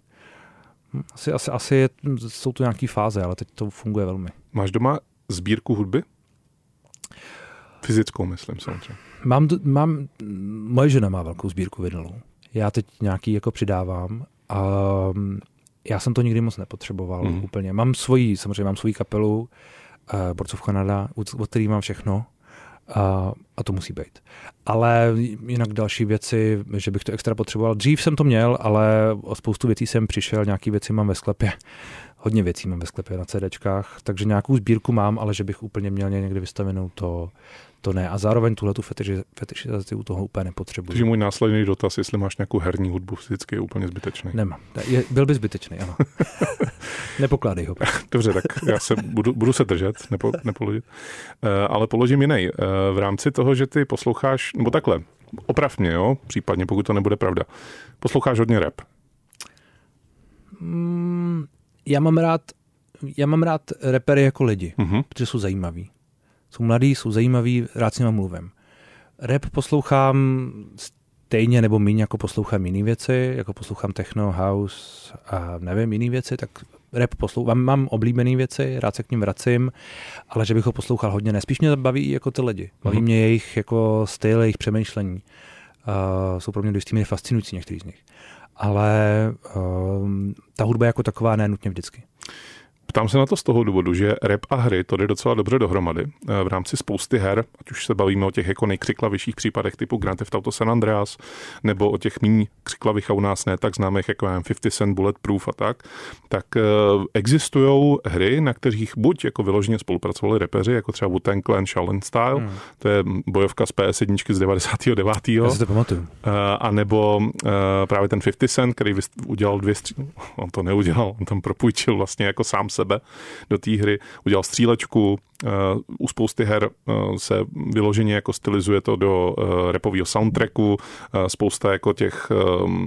Asi jsou to nějaký fáze, ale teď to funguje velmi. Máš doma sbírku hudby? Fyzickou, myslím, samozřejmě. Moje žena má velkou sbírku vinylů. Já teď nějaký jako přidávám a já jsem to nikdy moc nepotřeboval úplně. Mám svoji kapelu Borcov Kanada, od který mám všechno a to musí být. Ale jinak další věci, že bych to extra potřeboval. Dřív jsem to měl, ale o spoustu věcí jsem přišel, nějaký věci mám ve sklepě. Hodně věcí mám ve sklepě na CDčkách, takže nějakou sbírku mám, ale že bych úplně měl někde vystavenou, to ne. A zároveň tuhletu fetišizaci u toho úplně nepotřebuji. Takže můj následný dotaz, jestli máš nějakou herní hudbu, vždycky je úplně zbytečný. Nemám. Byl by zbytečný, ano. Nepokládej ho. Dobře, tak já se budu se držet, nepoludit. Ale položím jiný. V rámci toho, že ty posloucháš, nebo takhle, oprav mě, jo, případně, pokud to nebude pravda. Posloucháš hodně rap. Já mám rád repery jako lidi, protože jsou zajímaví. Jsou mladí, jsou zajímaví, rád s nima mluvím. Rap poslouchám stejně nebo míň, jako poslouchám jiné věci, jako poslouchám techno, house a nevím, jiné věci, tak rap poslouchám. Mám oblíbené věci, rád se k ním vracím, ale že bych ho poslouchal hodně ne. Spíš mě baví jako ty lidi. Baví mě jejich jako styl, jejich přemýšlení. Jsou pro mě do jistý míry fascinující některý z nich. Ale ta hudba jako taková ne nutně vždycky. Ptám se na to z toho důvodu, že rap a hry to jde docela dobře dohromady. V rámci spousty her, ať už se bavíme o těch jako nejkřiklavějších případech typu Grand Theft Auto San Andreas, nebo o těch míň křiklavých a u nás ne tak známých jako 50 Cent, Bulletproof a tak existují hry, na kterých buď jako vyloženě spolupracovali rapeři, jako třeba Wu-Tang Clan, Shaolin Style, to je bojovka z PS1 z 99. Já si to pamatuju. A nebo právě ten 50 Cent, který udělal on to neudělal, on tam propůjčil vlastně jako sám se tebe do té hry, udělal střílečku, u spousty her se vyloženě jako stylizuje to do rapového soundtracku, spousta jako těch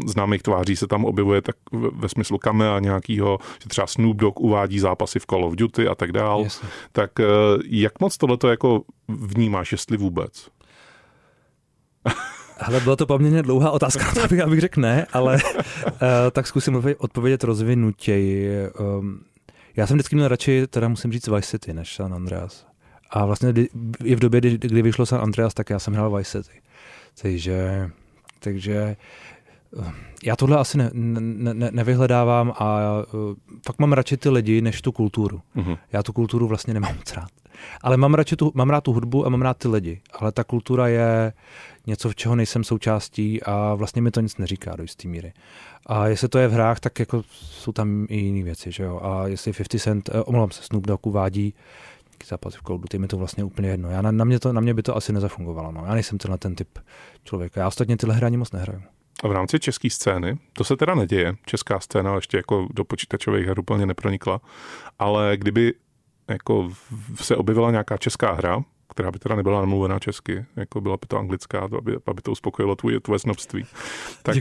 známých tváří se tam objevuje tak ve smyslu kamea nějakýho, že třeba Snoop Dogg uvádí zápasy v Call of Duty a tak dál. Yes. Tak jak moc tohleto jako vnímáš, jestli vůbec? Hele, byla to poměrně dlouhá otázka, abych řekl ne, ale tak zkusím odpovědět rozvinutěji. Já jsem vždycky měl radši, teda musím říct Vice City, než San Andreas. A vlastně i v době, kdy vyšlo San Andreas, tak já jsem hrál Vice City. Takže já tohle asi nevyhledávám a fakt mám radši ty lidi, než tu kulturu. Mm-hmm. Já tu kulturu vlastně nemám moc rád. Ale mám rád tu hudbu a mám rád ty lidi. Ale ta kultura je něco, v čeho nejsem součástí a vlastně mi to nic neříká do jisté míry. A jestli to je v hrách, tak jako jsou tam i jiné věci, že jo. A jestli 50 Cent, omlouvám se, Snoop Dogg uvádí zápas v Call of Duty, je mi to vlastně úplně jedno. Já, na mě by to asi nezafungovalo. No. Já nejsem tenhle ten typ člověka. Já ostatně tyhle hry ani moc nehraju. A v rámci české scény, to se teda neděje, česká scéna ještě jako do počítačových her úplně nepronikla, ale kdyby jako se objevila nějaká česká hra, která by teda nebyla namluvená česky, jako byla by to anglická, aby to uspokojilo tvoje snobství. Tak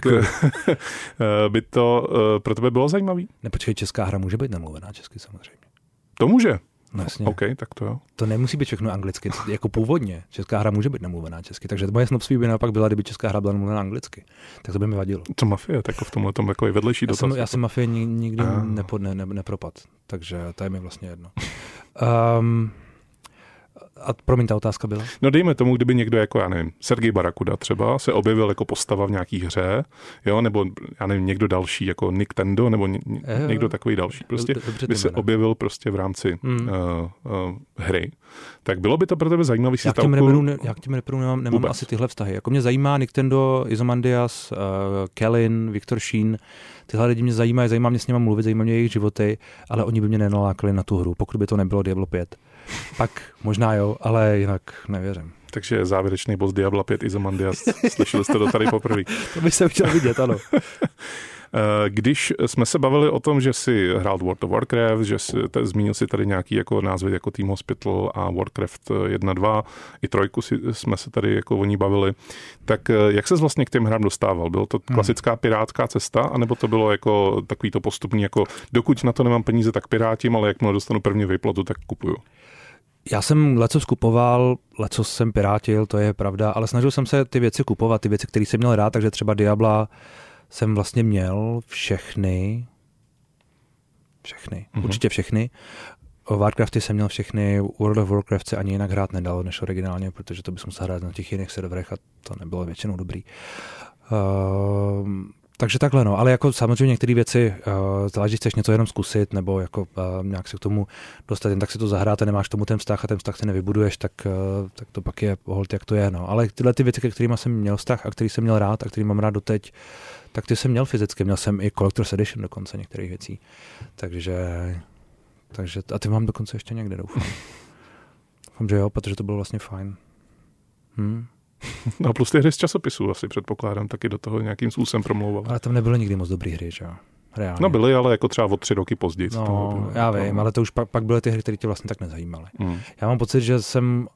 by to pro tebe bylo zajímavý? Ne, počkej, česká hra může být namluvená česky samozřejmě. To může? No jasně. Okay, tak to jo. To nemusí být všechno anglicky, jako původně. Česká hra může být namluvená česky, takže moje snobství by naopak byla, kdyby česká hra byla namluvená anglicky. Tak to by mi vadilo. Co Mafie, tak v tomhle tom takový vedlejší dotaz. Já jsem Mafie nikdy nepropad, takže to je mi vlastně jedno. A promiň, ta otázka byla? No dejme tomu, kdyby někdo jako, já nevím, Sergej Barakuda třeba se objevil jako postava v nějaký hře, jo, nebo já nevím, někdo další, jako Nintendo, nebo někdo takový další, prostě by se objevil prostě v rámci hry. Tak bylo by to pro tebe zajímavý si já k těm reperům nemám asi tyhle vztahy. Jako mě zajímá Nintendo, Izomandias, Kellin, Viktor Sheen, tyhle lidi mě zajímají, zajímá mě s nimi mluvit, zajímá mě jejich životy, ale oni by mě nenalákali na tu hru, pokud by to nebylo Diablo 5. Pak možná jo, ale jinak nevěřím. Takže závěrečný boss Diabla 5 Izomandias. Slyšeli jste to tady poprvé. To bych se chtěl vidět, ano. Když jsme se bavili o tom, že si hrál World of Warcraft, že zmínil si tady nějaký jako názvy jako Theme Hospital a Warcraft 1, 2, i 3 jsme se tady jako o ní bavili, tak jak ses vlastně k těm hrám dostával? Bylo to klasická pirátská cesta, anebo to bylo jako takový to postupný, jako dokud na to nemám peníze, tak pirátím, ale jakmile dostanu první výplatu, tak kupuju? Já jsem lecos kupoval, lecos jsem pirátil, to je pravda, ale snažil jsem se ty věci kupovat, ty věci, které jsem měl rád, takže třeba Diabla jsem vlastně měl všechny, určitě všechny. Warcrafty jsem měl všechny, World of Warcraft se ani jinak hrát nedalo než originálně, protože to bys musel hrát na těch jiných serverech a to nebylo většinou dobrý. Takže takhle no, ale jako samozřejmě některé věci, záleží, chceš něco jenom zkusit, nebo jako nějak se k tomu dostat, jen tak si to zahráte, nemáš tomu ten vztah a ten vztah se nevybuduješ, tak to pak je holt, jak to je no. Ale tyhle ty věci, ke kterýma jsem měl vztah a který jsem měl rád a který mám rád doteď, tak ty jsem měl fyzicky, měl jsem i Collector's Edition dokonce některých věcí. Takže a ty mám dokonce ještě někde, doufám. Doufám, že jo, protože to bylo vlastně fajn. No a plus ty hry z časopisů asi předpokládám, taky do toho nějakým způsobem promlouval. Ale tam nebyly nikdy moc dobrý hry, že jo? Reálně. No byly, ale jako třeba o 3 roky později. No, já vím, ale to už pak byly ty hry, které tě vlastně tak nezajímaly. Já mám pocit, že jsem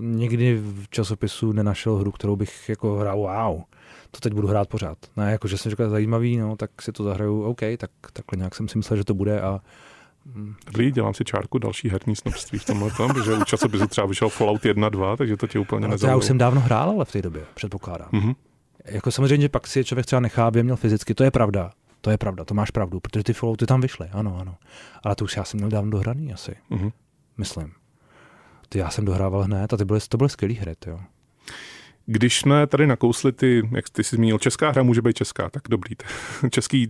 nikdy v časopisu nenašel hru, kterou bych jako hrál, wow, to teď budu hrát pořád. Ne, jako že jsem říkal zajímavý, no tak si to zahraju, OK, takhle nějak jsem si myslel, že to bude a dobrý, dělám si čárku další herní snobství v tomhle tom, protože u časopisu třeba vyšel Fallout 1, 2, takže to tě úplně nezajímalo. Já už jsem dávno hrál, ale v té době, předpokládám. Jako samozřejmě, že pak si člověk třeba nechá, aby je měl fyzicky, to je pravda, to máš pravdu, protože ty Fallouty tam vyšly, ano. Ale to už já jsem měl dávno dohraný asi, myslím. Ty já jsem dohrával hned a to byly skvělý hry, jo. Když jsme tady nakousli ty, jak ty jsi zmínil, česká hra může být česká, tak dobrý.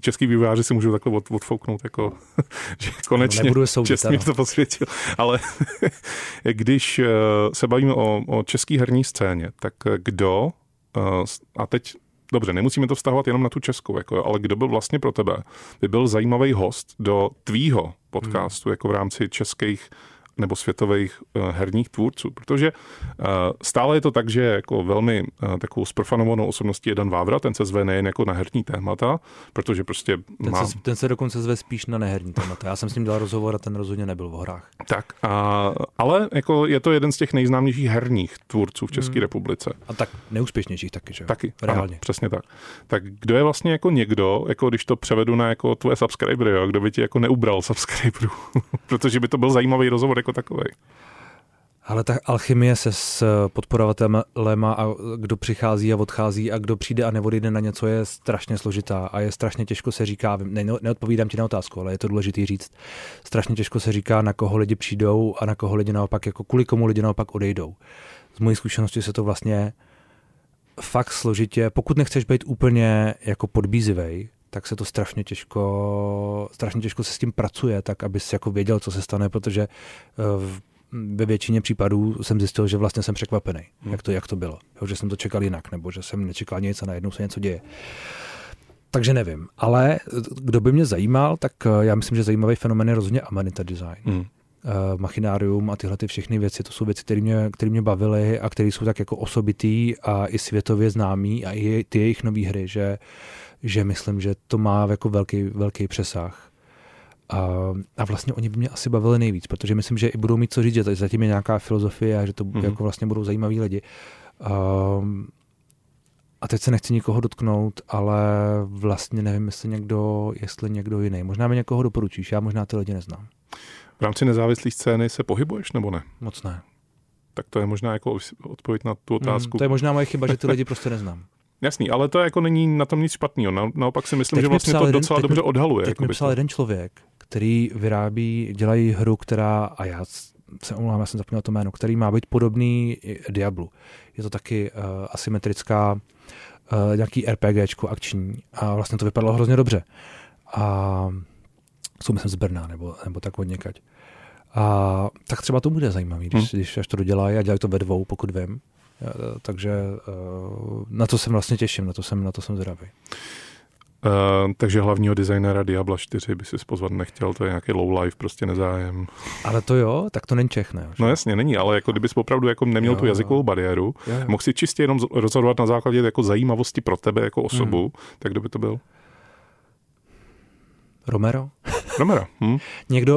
Český vývojáři si můžou takhle odfouknout, jako, že konečně Čestmír to posvětil. Ale když se bavíme o české herní scéně, tak kdo, a teď dobře, nemusíme to vztahovat jenom na tu českou, jako, ale kdo byl vlastně pro tebe, by byl zajímavý host do tvýho podcastu, jako v rámci českých nebo světových herních tvůrců, protože stále je to tak, že jako velmi takovou sprofanovanou osobností je Dan Vávra, ten se zve nejen jako na herní témata, protože prostě ten se dokonce zve spíš na neherní témata. Já jsem s ním dělal rozhovor a ten rozhodně nebyl v horách. Tak, ale jako je to jeden z těch nejznámějších herních tvůrců v České republice. A tak neúspěšnějších taky, že? Taky, reálně. Ano, přesně tak. Tak kdo je vlastně jako někdo, jako když to převedu na jako tvoje subscribery, jo, kdo by ti jako neubral subscriberů, protože by to byl zajímavý rozhovor jako takovej. Ale ta alchymie se s podporovatelem a kdo přichází a odchází a kdo přijde a neodejde na něco je strašně složitá a je strašně těžko se říká, neodpovídám ti na otázku, ale je to důležitý říct, strašně těžko se říká, na koho lidi přijdou a na koho lidi naopak, jako kvůli komu lidi naopak odejdou. Z mojí zkušenosti se to vlastně fakt složitě, pokud nechceš být úplně jako podbízivej, tak se to strašně těžko se s tím pracuje, tak abys jako věděl, co se stane, protože ve většině případů jsem zjistil, že vlastně jsem překvapený, jak to bylo. Jo, že jsem to čekal jinak, nebo že jsem nečekal nic a najednou se něco děje. Takže nevím. Ale kdo by mě zajímal, tak já myslím, že zajímavý fenomén je rozhodně Amanita Design. Machinárium a tyhle ty všechny věci, to jsou věci, které mě bavily a které jsou tak jako osobitý a i světově známý a i ty jejich nový hry, že myslím, že to má jako velký přesah. A vlastně oni by mě asi bavili nejvíc, protože myslím, že i budou mít co říct, že zatím je nějaká filozofie a že to jako vlastně budou zajímaví lidi. A teď se nechci nikoho dotknout, ale vlastně nevím, jestli někdo jiný. Možná mi někoho doporučíš, já možná ty lidi neznám. V rámci nezávislé scény se pohybuješ, nebo ne? Moc ne. Tak to je možná jako odpověď na tu otázku. To je možná moje chyba, že ty lidi prostě neznám. Jasný, ale to jako není na tom nic špatného. Naopak si myslím, že vlastně to docela dobře odhaluje. Teď mi psal jeden člověk, který dělají hru, která, a já se omlouvám, já jsem zapomněl to jméno, který má být podobný Diablu. Je to taky asymetrická, nějaký RPGčko akční a vlastně to vypadalo hrozně dobře. A jsou myslím z Brna nebo tak od někať. A tak třeba to bude zajímavý, když až to dodělají a dělají to ve dvou, pokud vím. Takže na to jsem vlastně těším, na to jsem zvědavý. Takže hlavního designera Diabla 4 by si pozvat nechtěl, to je nějaký low life, prostě nezájem. Ale to jo, tak to není Čech, ne? No jasně, není, ale jako kdybys opravdu jako neměl tu jazykovou bariéru, mohl si čistě jenom rozhodovat na základě jako zajímavosti pro tebe jako osobu, tak kdo by to byl? Romero.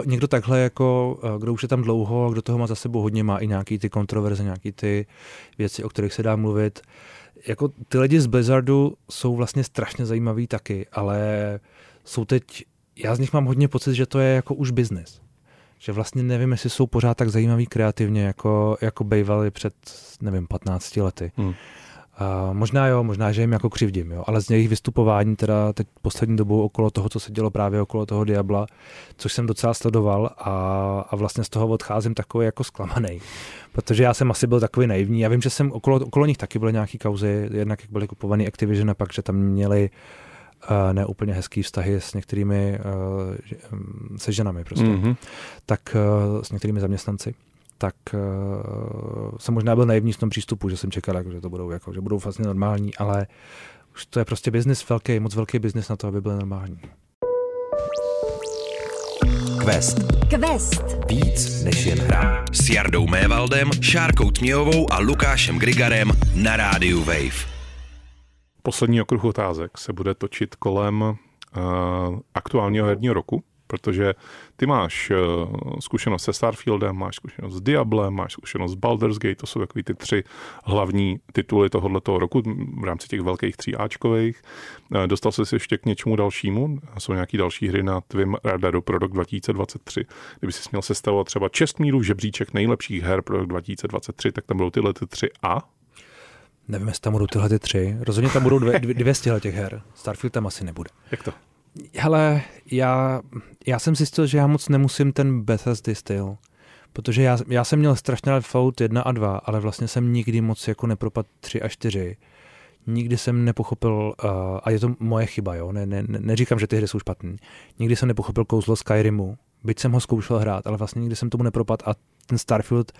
Někdo takhle jako, kdo už je tam dlouho, kdo toho má za sebou hodně, má i nějaký ty kontroverze, nějaký ty věci, o kterých se dá mluvit. Jako ty lidi z Blizzardu jsou vlastně strašně zajímaví taky, ale jsou teď, já z nich mám hodně pocit, že to je jako už biznis. Že vlastně nevím, jestli jsou pořád tak zajímaví kreativně, jako bývali před, nevím, 15 lety. Možná jo, možná, že jim jako křivdím, jo, ale z jejich vystupování teda teď poslední dobou okolo toho, co se dělo právě okolo toho Diabla, což jsem docela sledoval a vlastně z toho odcházím takový jako zklamanej, protože já jsem asi byl takový naivní, já vím, že jsem okolo nich taky byly nějaký kauzy, jednak jak byly kupovaný Activision a pak, že tam měli ne úplně hezký vztahy s některými, se ženami prostě, tak s některými zaměstnanci. Tak jsem možná byl naivní v tom přístupu, že jsem čekal, že to budou, že budou vlastně normální, ale už to je prostě biznis velký, moc velký biznis na to, aby byl normální. Quest. Víc než jen hra. S Jardou Mévaldem, Šárkou Tměhovou a Lukášem Grigarem na Rádiu Wave. Poslední okruh otázek se bude točit kolem aktuálního herního roku. Protože ty máš zkušenost se Starfieldem, máš zkušenost s Diablem, máš zkušenost s Baldur's Gate, to jsou takový ty tři hlavní tituly tohoto roku v rámci těch velkých 3Ačkových. Dostal jsi se ještě k něčemu dalšímu? Jsou nějaký další hry na tvým radaru pro rok 2023? Kdyby jsi měl sestavovat třeba Čestmírův žebříček nejlepších her pro rok 2023, tak tam budou tyhle ty 3A? Nevím, jestli tam budou tyhle ty 3. Rozhodně tam budou 2 z těchto her. Starfield tam asi nebude. Jak to? Hele, já jsem zjistil, že já moc nemusím ten Bethesdy styl, protože já jsem měl strašně rád Fallout 1 a 2, ale vlastně jsem nikdy moc jako nepropad 3 a 4. Nikdy jsem nepochopil, a je to moje chyba, jo, neříkám, že ty hry jsou špatný, nikdy jsem nepochopil kouzlo Skyrimu, byť jsem ho zkoušel hrát, ale vlastně nikdy jsem tomu nepropad a ten Starfield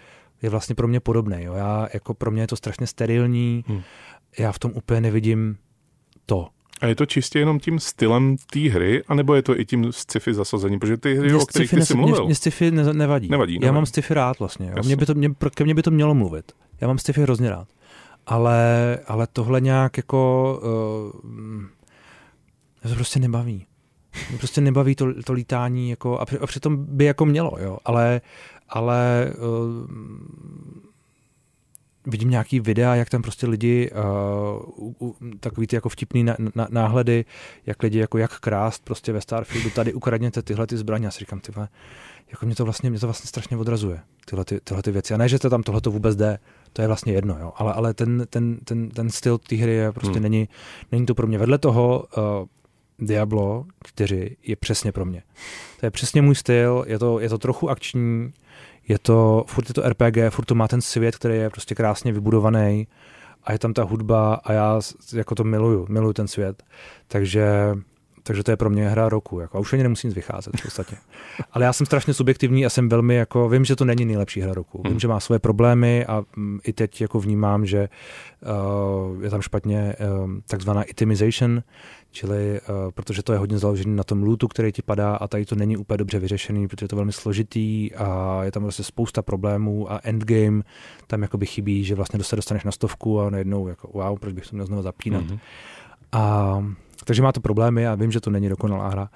je vlastně pro mě podobný, jo, já, jako pro mě je to strašně sterilní, já v tom úplně nevidím to. A je to čistě jenom tím stylem té hry, anebo je to i tím sci-fi zasazením? Protože ty hry, o kterých ty jsi mluvil. Mně sci-fi nevadí. Já mám sci-fi rád vlastně. Ke mně by to mělo mluvit. Já mám sci-fi hrozně rád. Ale tohle nějak jako... to prostě nebaví. Prostě nebaví to lítání jako, a přitom by jako mělo, jo. Ale vidím nějaký videa, jak tam prostě lidi takový ty jako vtipný náhledy, jak lidi jako jak krást prostě ve Starfieldu, tady ukradněte tyhle ty zbraně. A si říkám, tyhle, jako mě to vlastně strašně odrazuje, tyhle ty věci. A ne, že to tam tohle to vůbec jde, to je vlastně jedno, jo. Ale ten styl té hry je prostě není to pro mě. Vedle toho Diablo 4 je přesně pro mě. To je přesně můj styl, je to trochu akční, furt je to RPG, furt to má ten svět, který je prostě krásně vybudovaný a je tam ta hudba a já jako to miluju ten svět. Takže to je pro mě hra roku. Jako. A už ani nemusím nic vycházet v podstatě. Ale já jsem strašně subjektivní a jsem velmi jako, vím, že to není nejlepší hra roku. Vím, že má svoje problémy a i teď jako vnímám, že je tam špatně takzvaná itemization, čili protože to je hodně založený na tom lootu, který ti padá a tady to není úplně dobře vyřešený, protože je to velmi složitý a je tam prostě spousta problémů a endgame tam jakoby chybí, že vlastně se dostaneš na 100 a najednou jako wow, proč bych to měl znovu zapínat. Takže má to problémy a vím, že to není dokonalá hra,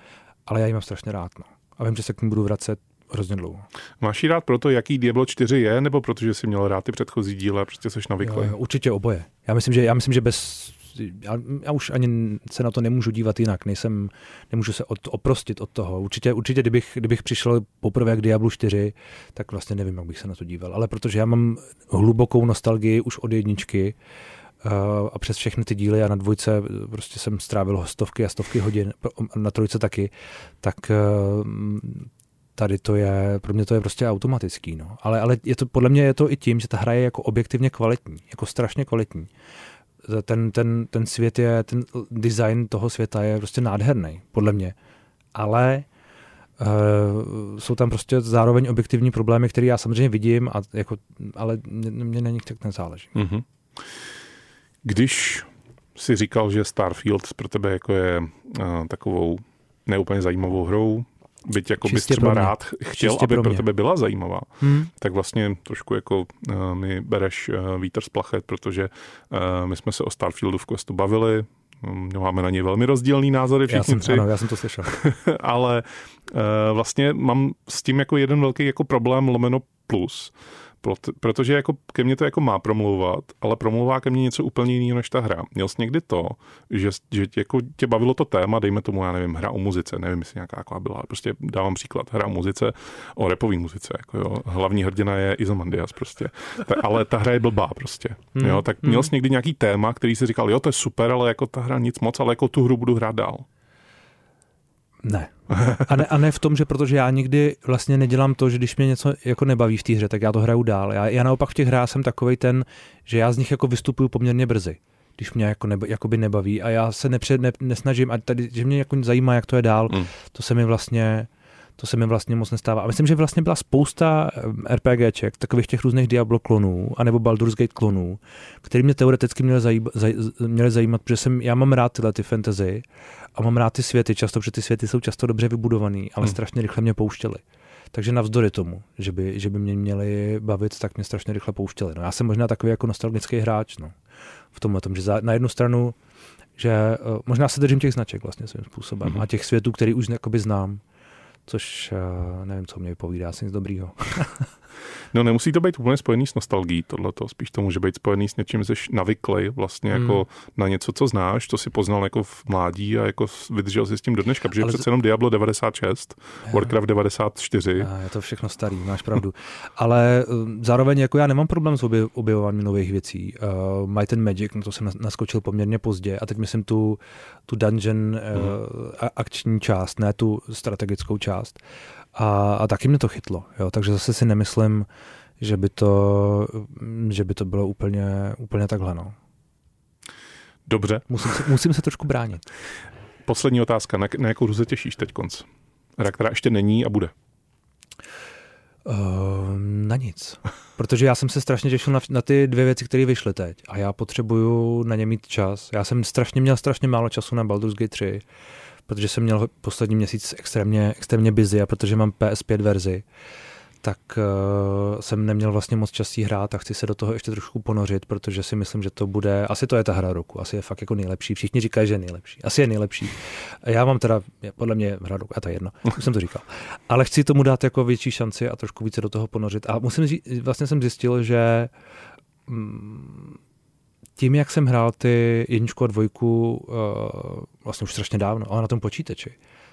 ale já ji mám strašně rád. No. A vím, že se k ní budu vracet hrozně dlouho. Máš ji rád proto, jaký Diablo 4 je, nebo protože jsi měl rád ty předchozí díly a prostě seš navyklý? Jo, určitě oboje. Já myslím, že bez... Já už ani se na to nemůžu dívat jinak, nemůžu se oprostit od toho. Určitě kdybych přišel poprvé k Diablu 4, tak vlastně nevím, jak bych se na to díval. Ale protože já mám hlubokou nostalgii už od jedničky, a přes všechny ty díly a na dvojce prostě jsem strávil stovky a stovky hodin, na trojce taky, tak tady to je, pro mě to je prostě automatický, no. Ale je to, podle mě je to i tím, že ta hra je jako objektivně kvalitní, jako strašně kvalitní. Ten svět je, ten design toho světa je prostě nádherný, podle mě. Ale jsou tam prostě zároveň objektivní problémy, které já samozřejmě vidím, a jako, ale mě na nich tak nezáleží. Mm-hmm. Když si říkal, že Starfield pro tebe jako je takovou neúplně zajímavou hrou, byť jako bys třeba rád chtěl, čistě aby pro tebe byla zajímavá, tak vlastně trošku jako mi bereš vítr z plachet, protože my jsme se o Starfieldu v Questu bavili, máme na něj velmi rozdílný názory všichni tři. Ano, já jsem to slyšel. Ale vlastně mám s tím jako jeden velký jako problém lomeno plus, protože jako ke mně to jako má promlouvat, ale promlouvá ke mně něco úplně jiného než ta hra. Měl jsi někdy to, že jako tě bavilo to téma, dejme tomu, já nevím, hra o muzice, nevím, jestli nějaká jako byla, ale prostě dávám příklad, hra o muzice, o rapový muzice, jako jo, hlavní hrdina je Izomandias prostě, ale ta hra je blbá prostě, jo, tak měl jsi někdy nějaký téma, který si říkal, jo, to je super, ale jako ta hra nic moc, ale jako tu hru budu hrát dál. Ne. A ne v tom, že protože já nikdy vlastně nedělám to, že když mě něco jako nebaví v té hře, tak já to hraju dál. Já naopak v těch hrách jsem takovej ten, že já z nich jako vystupuju poměrně brzy, když mě jako jakoby nebaví a já se nesnažím a tady, že mě jako zajímá, jak to je dál, to se mi vlastně moc nestává. A myslím, že vlastně byla spousta RPGček, takových těch různých Diablo klonů, anebo Baldur's Gate klonů, který mě teoreticky měly zajímat, protože já mám rád tyhle ty fantasy a mám rád ty světy často, protože ty světy jsou často dobře vybudovaný, ale strašně rychle mě pouštěly. Takže navzdory tomu, že by mě měli bavit, tak mě strašně rychle pouštěli. No, já jsem možná takový jako nostalgický hráč, no. V tomhle tom, že na jednu stranu, že možná se držím těch značek vlastně svým způsobem a těch světů, který už jakoby znám. Což nevím, co mě povídá, asi nic dobrýho. No nemusí to být úplně spojený s nostalgií tohleto, spíš to může být spojený s něčím, že jsi navyklej vlastně jako na něco, co znáš, co si poznal jako v mládí a jako vydržel si s tím do dneška, protože přece jenom Diablo 96, Warcraft 94. Je to všechno starý, máš pravdu. Ale zároveň jako já nemám problém s objevováním nových věcí. Might and Magic, no to jsem naskočil poměrně pozdě a teď myslím tu dungeon akční část, ne tu strategickou část. A taky mě to chytlo, jo? Takže zase si nemyslím, že by to bylo úplně takhle. No. Dobře. Musím se trošku bránit. Poslední otázka. Na jakou hru se těšíš teď konc? Hra, která ještě není a bude. Na nic. Protože já jsem se strašně těšil na ty dvě věci, které vyšly teď. A já potřebuju na ně mít čas. Já jsem měl strašně málo času na Baldur's Gate 3, protože jsem měl poslední měsíc extrémně busy a protože mám PS5 verzi, tak jsem neměl vlastně moc časí hrát a chci se do toho ještě trošku ponořit, protože si myslím, že to bude, asi to je ta hra roku, asi je fakt jako nejlepší, všichni říkají, že je nejlepší, asi je nejlepší. Já mám teda, podle mě hra roku, a to je jedno, už jsem to říkal, ale chci tomu dát jako větší šanci a trošku více do toho ponořit a musím říct, vlastně jsem zjistil, že tím, jak jsem hrál ty jedničku a dvojku vlastně už strašně dávno, ale na tom počítači,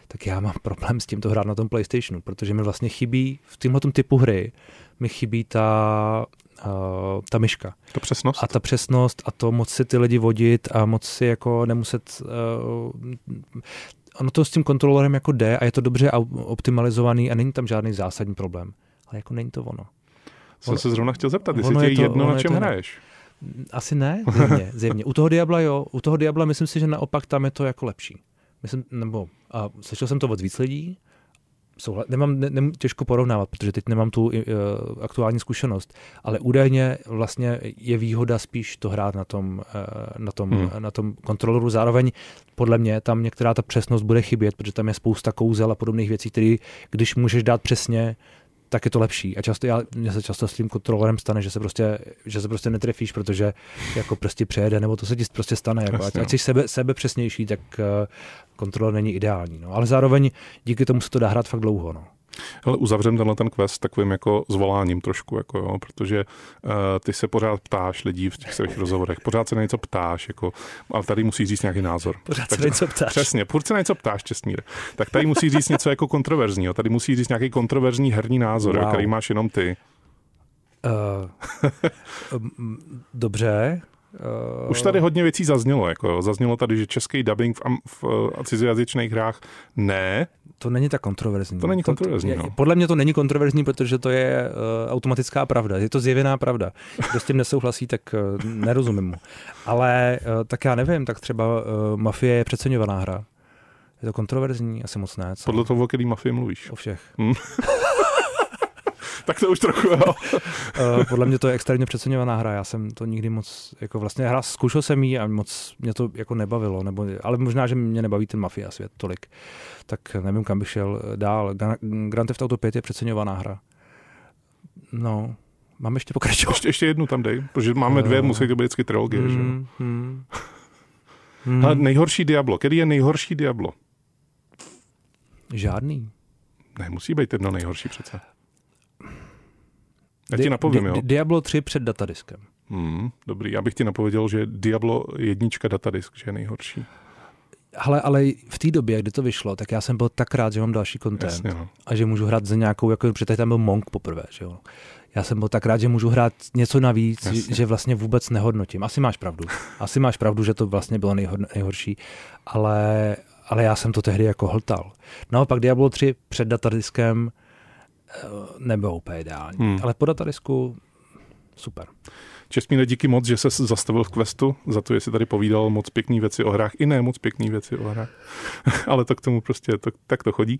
tak já mám problém s tím to hrát na tom PlayStationu, protože mi vlastně chybí, v tomto typu hry, mi chybí ta myška. Ta přesnost. A ta přesnost a to moc si ty lidi vodit a moc si jako nemuset... Ono to s tím kontrolerem jako jde a je to dobře optimalizovaný a není tam žádný zásadní problém. Ale jako není to ono. Jsem se zrovna chtěl zeptat, jestli je jedno, na čem hraješ. Asi ne, zjevně. U toho Diabla jo, u toho Diabla myslím si, že naopak tam je to jako lepší. Slyšel jsem to od víc lidí, těžko porovnávat, protože teď nemám tu aktuální zkušenost, ale údajně vlastně je výhoda spíš to hrát na tom kontroleru. Zároveň podle mě tam některá ta přesnost bude chybět, protože tam je spousta kouzel a podobných věcí, které když můžeš dát přesně, tak je to lepší. A často mně se často s tím kontrolerem stane, že se prostě netrefíš, protože jako prostě přejede, nebo to se ti prostě stane. Jako, ať jsi sebe přesnější, tak kontroler není ideální. No. Ale zároveň díky tomu se to dá hrát fakt dlouho. No. Hele, uzavřem ten quest takovým jako zvoláním trošku, jako, jo, protože ty se pořád ptáš lidí v těch svých rozhovorech, pořád se na něco ptáš, jako, ale tady musíš říct nějaký názor. Přesně, pořád se na něco ptáš, Čestmír. Tak tady musíš říct něco jako kontroverzního, tady musíš říct nějaký kontroverzní herní názor, wow. Který máš jenom ty. Dobře. Už tady hodně věcí zaznělo. Jako, zaznělo tady, že český dubbing v cizojazyčných hrách ne. To není tak kontroverzní. To není kontroverzní. Podle mě to není kontroverzní, protože to je automatická pravda. Je to zjevená pravda. Kdo s tím nesouhlasí, tak nerozumím mu. Ale tak já nevím, tak třeba Mafie je přeceňovaná hra. Je to kontroverzní? Asi moc ne. Podle toho, o který Mafii mluvíš. O všech. Tak to už trochu, jo. Podle mě to je extrémně přeceňovaná hra. Já jsem to nikdy moc, jako vlastně zkoušel jsem ji a moc mě to jako nebavilo, nebo, ale možná, že mě nebaví ten Mafia svět tolik. Tak nevím, kam bych šel dál. Grand Theft Auto 5 je přeceňovaná hra. No, máme ještě pokračovat. Ještě jednu tam dej, protože máme dvě, musí to být vždycky trilogie, že jo. Ale nejhorší Diablo. Který je nejhorší Diablo? Žádný. Ne, musí být jedno nejhorší přece. Já ti napovím, jo. Diablo 3 před datadiskem. Dobrý, já bych ti napověděl, že Diablo 1 datadisk, že je nejhorší. Ale v té době, kdy to vyšlo, tak já jsem byl tak rád, že mám další content. Jasně, no. A že můžu hrát za nějakou, jako protože tam byl Monk poprvé, že jo. Já jsem byl tak rád, že můžu hrát něco navíc, že vlastně vůbec nehodnotím. Asi máš pravdu, že to vlastně bylo nejhorší, ale já jsem to tehdy jako hltal. Naopak Diablo 3 před datadiskem nebylo úplně ideální, ale po datadisku super. Čestmíre, díky moc, že ses zastavil v questu, za to, že jsi tady povídal moc pěkný věci o hrách i ne moc pěkný věci o hrách, ale to k tomu prostě, tak to chodí.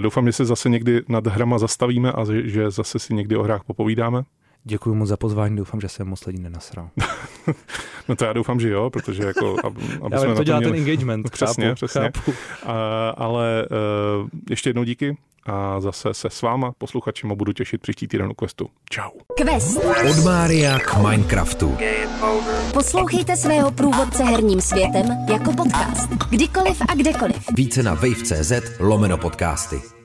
Doufám, že se zase někdy nad hrama zastavíme a že zase si někdy o hrách popovídáme. Děkuji moc za pozvání, doufám, že jsem moc lidí nenasral. No to já doufám, že jo, protože jako... Já vím, to dělá ten engagement. Přesně. Ale ještě jednou díky. A zase se s váma, posluchačima, budu těšit příští týden u Questu. Čau. Quest. Od Mária k Minecraftu. Poslouchejte svého průvodce herním světem jako podcast. Kdykoliv a kdekoliv. Více na wave.cz/podcasty.